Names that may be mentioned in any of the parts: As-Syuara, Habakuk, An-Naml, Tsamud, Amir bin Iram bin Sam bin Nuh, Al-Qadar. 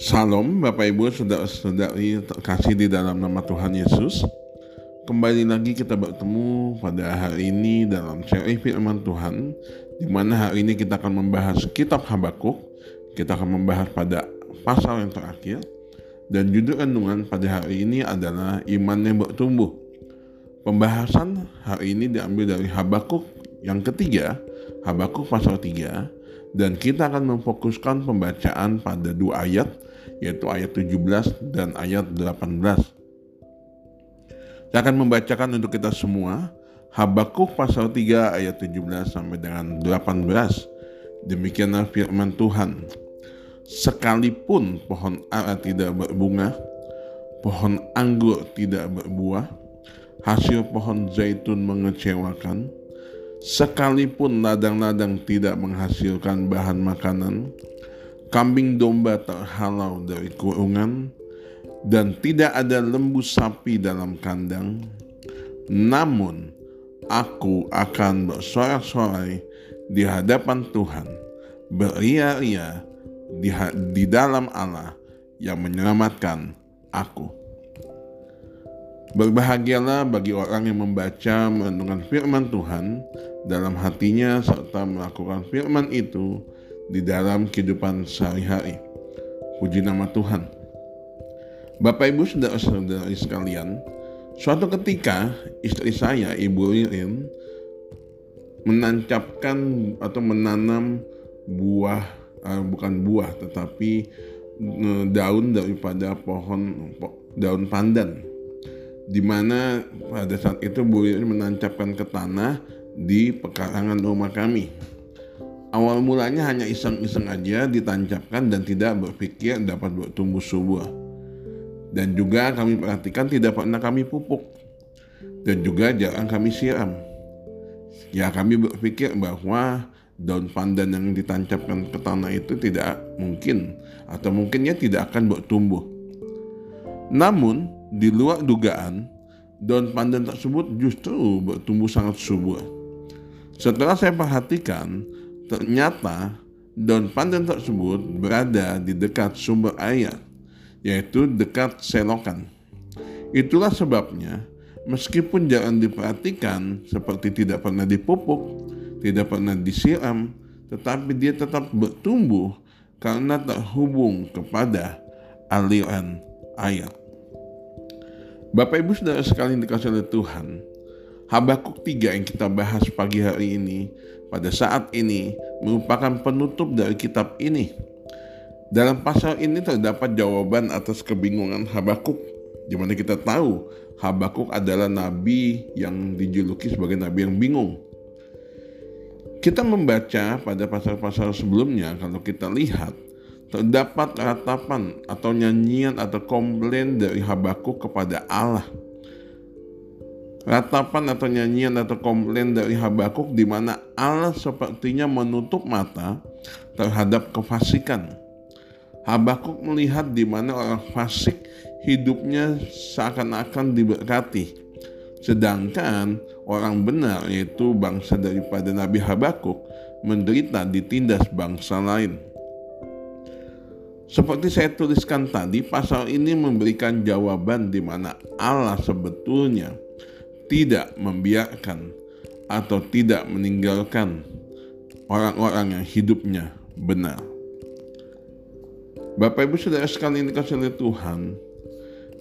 Shalom Bapak Ibu, saudara-saudari kasih di dalam nama Tuhan Yesus. Kembali lagi kita bertemu pada hari ini dalam seri firman Tuhan, di mana hari ini kita akan membahas kitab Habakuk. Kita akan membahas pada pasal yang terakhir, dan judul renungan pada hari ini adalah iman yang bertumbuh. Pembahasan hari ini diambil dari Habakuk yang ketiga, Habakuk pasal 3, dan kita akan memfokuskan pembacaan pada dua ayat, yaitu ayat 17 dan ayat 18. Saya akan membacakan untuk kita semua Habakuk pasal 3 ayat 17 sampai dengan 18. Demikianlah firman Tuhan. Sekalipun pohon ara tidak berbunga, pohon anggur tidak berbuah, hasil pohon zaitun mengecewakan, sekalipun ladang-ladang tidak menghasilkan bahan makanan, kambing domba terhalau dari kurungan, dan tidak ada lembu sapi dalam kandang, namun aku akan bersorak-sorai di hadapan Tuhan, beria-ria di dalam Allah yang menyelamatkan aku. Berbahagialah bagi orang yang membaca, merenungkan firman Tuhan dalam hatinya serta melakukan firman itu di dalam kehidupan sehari-hari. Puji nama Tuhan. Bapak Ibu saudara-saudari sekalian, suatu ketika istri saya, Ibu Ririn, menancapkan atau menanam daun daripada daun pandan, di mana pada saat itu Bu Ririn menancapkan ke tanah di pekarangan rumah kami. Awal mulanya hanya iseng-iseng aja ditancapkan dan tidak berpikir dapat bertumbuh subur. Dan juga kami perhatikan tidak pernah kami pupuk. Dan juga jarang kami siram. Ya, kami berpikir bahwa daun pandan yang ditancapkan ke tanah itu tidak mungkin, atau mungkinnya tidak akan bertumbuh. Namun di luar dugaan, daun pandan tersebut justru bertumbuh sangat subur. Setelah saya perhatikan, ternyata daun pandan tersebut berada di dekat sumber air, yaitu dekat selokan. Itulah sebabnya, meskipun jarang diperhatikan, seperti tidak pernah dipupuk, tidak pernah disiram, tetapi dia tetap bertumbuh karena terhubung kepada aliran air. Bapak Ibu saudara sekalian dikasih oleh Tuhan, Habakuk 3 yang kita bahas pagi hari ini, pada saat ini merupakan penutup dari kitab ini. Dalam pasal ini terdapat jawaban atas kebingungan Habakuk, di mana kita tahu Habakuk adalah nabi yang dijuluki sebagai nabi yang bingung. Kita membaca pada pasal-pasal sebelumnya, kalau kita lihat, terdapat ratapan atau nyanyian atau komplain dari Habakuk kepada Allah. Ratapan atau nyanyian atau komplain dari Habakuk di mana Allah sepertinya menutup mata terhadap kefasikan. Habakuk melihat di mana orang fasik hidupnya seakan-akan diberkati, sedangkan orang benar, yaitu bangsa daripada Nabi Habakuk, menderita ditindas bangsa lain. Seperti saya tuliskan tadi, pasal ini memberikan jawaban di mana Allah sebetulnya tidak membiarkan atau tidak meninggalkan orang-orang yang hidupnya benar. Bapak Ibu saudara sekalian dikasih oleh Tuhan,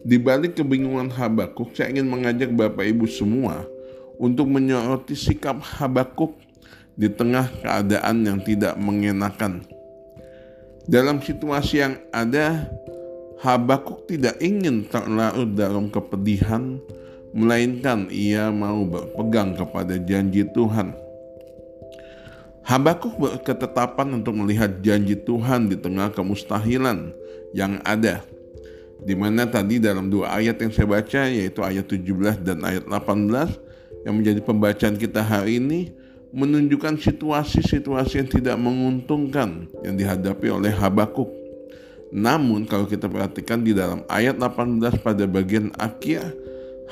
di balik kebingungan Habakuk, saya ingin mengajak Bapak Ibu semua untuk menyoroti sikap Habakuk di tengah keadaan yang tidak mengenakan. Dalam situasi yang ada, Habakuk tidak ingin terlarut dalam kepedihan, melainkan ia mau berpegang kepada janji Tuhan. Habakuk berketetapan untuk melihat janji Tuhan di tengah kemustahilan yang ada, di mana tadi dalam dua ayat yang saya baca, yaitu ayat 17 dan ayat 18, yang menjadi pembacaan kita hari ini, menunjukkan situasi-situasi yang tidak menguntungkan yang dihadapi oleh Habakuk. Namun kalau kita perhatikan di dalam ayat 18 pada bagian akhir,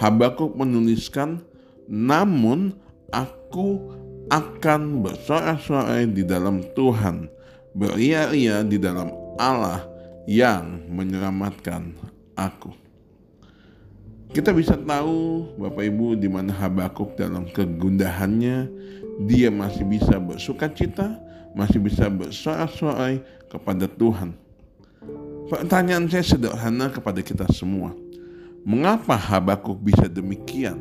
Habakuk menuliskan, namun Aku akan bersorak-sorai di dalam Tuhan, beria-ria di dalam Allah yang menyelamatkan aku. Kita bisa tahu Bapak Ibu di mana Habakuk dalam kegundahannya dia masih bisa bersukacita, masih bisa bersorak-sorai kepada Tuhan. Pertanyaan saya sederhana kepada kita semua. Mengapa Habakuk bisa demikian?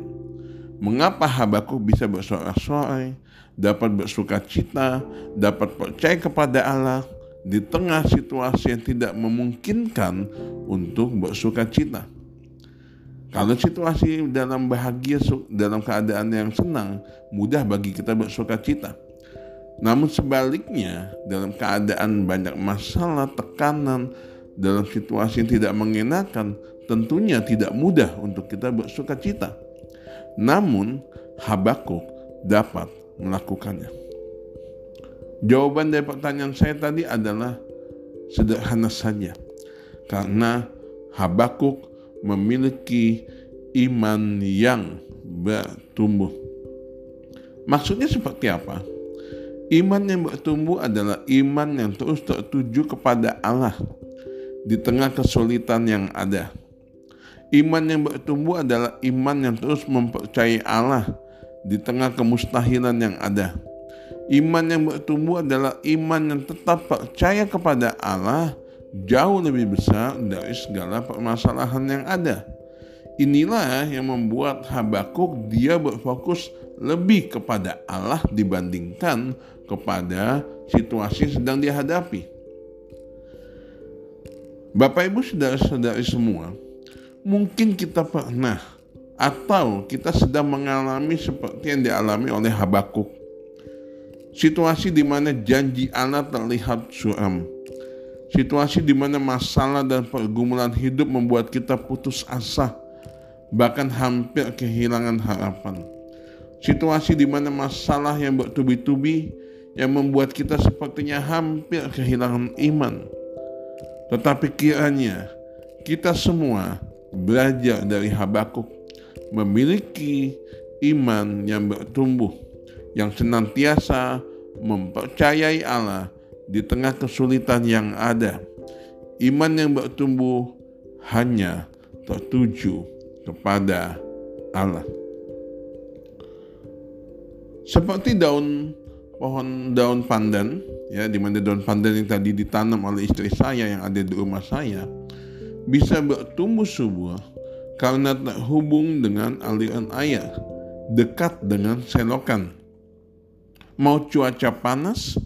Mengapa Habakuk bisa bersorak-sorai, dapat bersukacita, dapat percaya kepada Allah di tengah situasi yang tidak memungkinkan untuk bersukacita? Kalau situasi dalam bahagia, dalam keadaan yang senang, mudah bagi kita bersukacita. Namun sebaliknya, dalam keadaan banyak masalah, tekanan, dalam situasi yang tidak mengenakan, tentunya tidak mudah untuk kita bersukacita. Namun Habakuk dapat melakukannya. Jawaban dari pertanyaan saya tadi adalah sederhana saja, karena Habakuk memiliki iman yang bertumbuh. Maksudnya seperti apa? Iman yang bertumbuh adalah iman yang terus tertuju kepada Allah di tengah kesulitan yang ada. Iman yang bertumbuh adalah iman yang terus mempercayai Allah di tengah kemustahilan yang ada. Iman yang bertumbuh adalah iman yang tetap percaya kepada Allah jauh lebih besar dari segala permasalahan yang ada. Inilah yang membuat Habakuk dia berfokus lebih kepada Allah dibandingkan kepada situasi sedang dihadapi. Bapak Ibu saudara-saudari semua, mungkin kita pernah atau kita sedang mengalami seperti yang dialami oleh Habakuk. Situasi di mana janji Allah terlihat suram. Situasi di mana masalah dan pergumulan hidup membuat kita putus asa, bahkan hampir kehilangan harapan. Situasi di mana masalah yang bertubi-tubi yang membuat kita sepertinya hampir kehilangan iman. Tetapi kiranya kita semua belajar dari Habakuk, memiliki iman yang bertumbuh, yang senantiasa mempercayai Allah di tengah kesulitan yang ada. Iman yang bertumbuh hanya tertuju kepada Allah. Seperti daun pandan, ya, di mana daun pandan yang tadi ditanam oleh istri saya yang ada di rumah saya bisa bertumbuh subur karena terhubung dengan aliran air, dekat dengan selokan. Mau cuaca panas,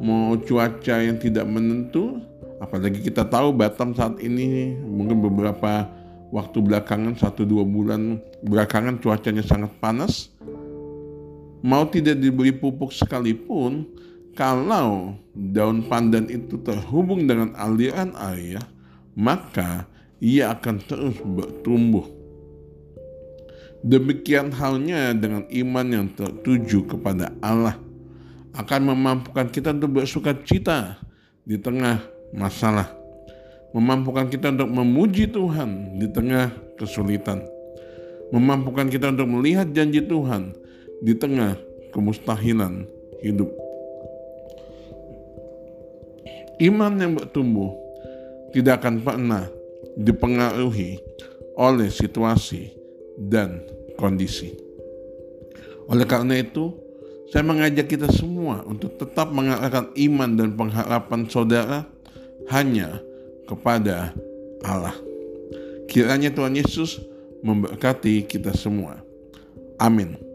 mau cuaca yang tidak menentu, apalagi kita tahu Batam saat ini, mungkin beberapa waktu belakangan, 1-2 bulan belakangan cuacanya sangat panas. Mau tidak diberi pupuk sekalipun, kalau daun pandan itu terhubung dengan aliran air, maka ia akan terus bertumbuh. Demikian halnya dengan iman yang tertuju kepada Allah, akan memampukan kita untuk bersukacita di tengah masalah, memampukan kita untuk memuji Tuhan di tengah kesulitan, memampukan kita untuk melihat janji Tuhan di tengah kemustahilan hidup. Iman yang bertumbuh tidak akan pernah dipengaruhi oleh situasi dan kondisi. Oleh karena itu, saya mengajak kita semua untuk tetap mengarahkan iman dan pengharapan saudara hanya kepada Allah. Kiranya Tuhan Yesus memberkati kita semua. Amin.